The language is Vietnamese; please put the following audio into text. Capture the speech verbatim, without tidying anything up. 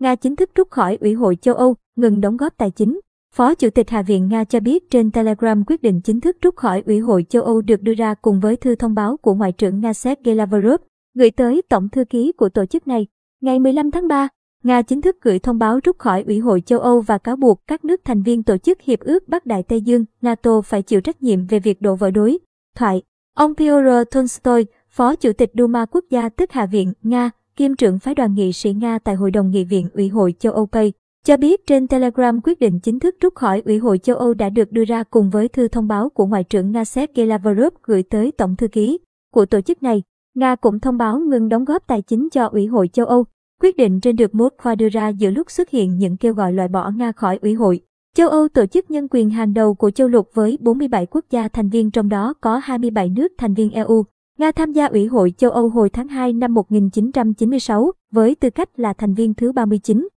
Nga chính thức rút khỏi Ủy hội châu Âu, ngừng đóng góp tài chính. Phó Chủ tịch Hạ viện Nga cho biết trên Telegram quyết định chính thức rút khỏi Ủy hội châu Âu được đưa ra cùng với thư thông báo của Ngoại trưởng Nga Sergei Lavrov, gửi tới Tổng thư ký của tổ chức này. Ngày mười lăm tháng ba, Nga chính thức gửi thông báo rút khỏi Ủy hội châu Âu và cáo buộc các nước thành viên Tổ chức Hiệp ước Bắc Đại Tây Dương, NATO phải chịu trách nhiệm về việc đổ vỡ đối thoại. Ông Pyotr Tolstoy, Phó Chủ tịch Duma Quốc gia tức Hạ viện Nga, kiêm trưởng phái đoàn nghị sĩ Nga tại Hội đồng Nghị viện Ủy hội châu Âu pê a i, cho biết trên Telegram quyết định chính thức rút khỏi Ủy hội châu Âu đã được đưa ra cùng với thư thông báo của Ngoại trưởng Nga Sergei Lavrov gửi tới Tổng thư ký của tổ chức này. Nga cũng thông báo ngừng đóng góp tài chính cho Ủy hội châu Âu. Quyết định trên được Moscow đưa ra giữa lúc xuất hiện những kêu gọi loại bỏ Nga khỏi Ủy hội châu Âu, tổ chức nhân quyền hàng đầu của châu lục với bốn mươi bảy quốc gia thành viên, trong đó có hai mươi bảy nước thành viên e u. Nga tham gia Ủy hội châu Âu hồi tháng hai năm một nghìn chín trăm chín mươi sáu với tư cách là thành viên thứ ba mươi chín.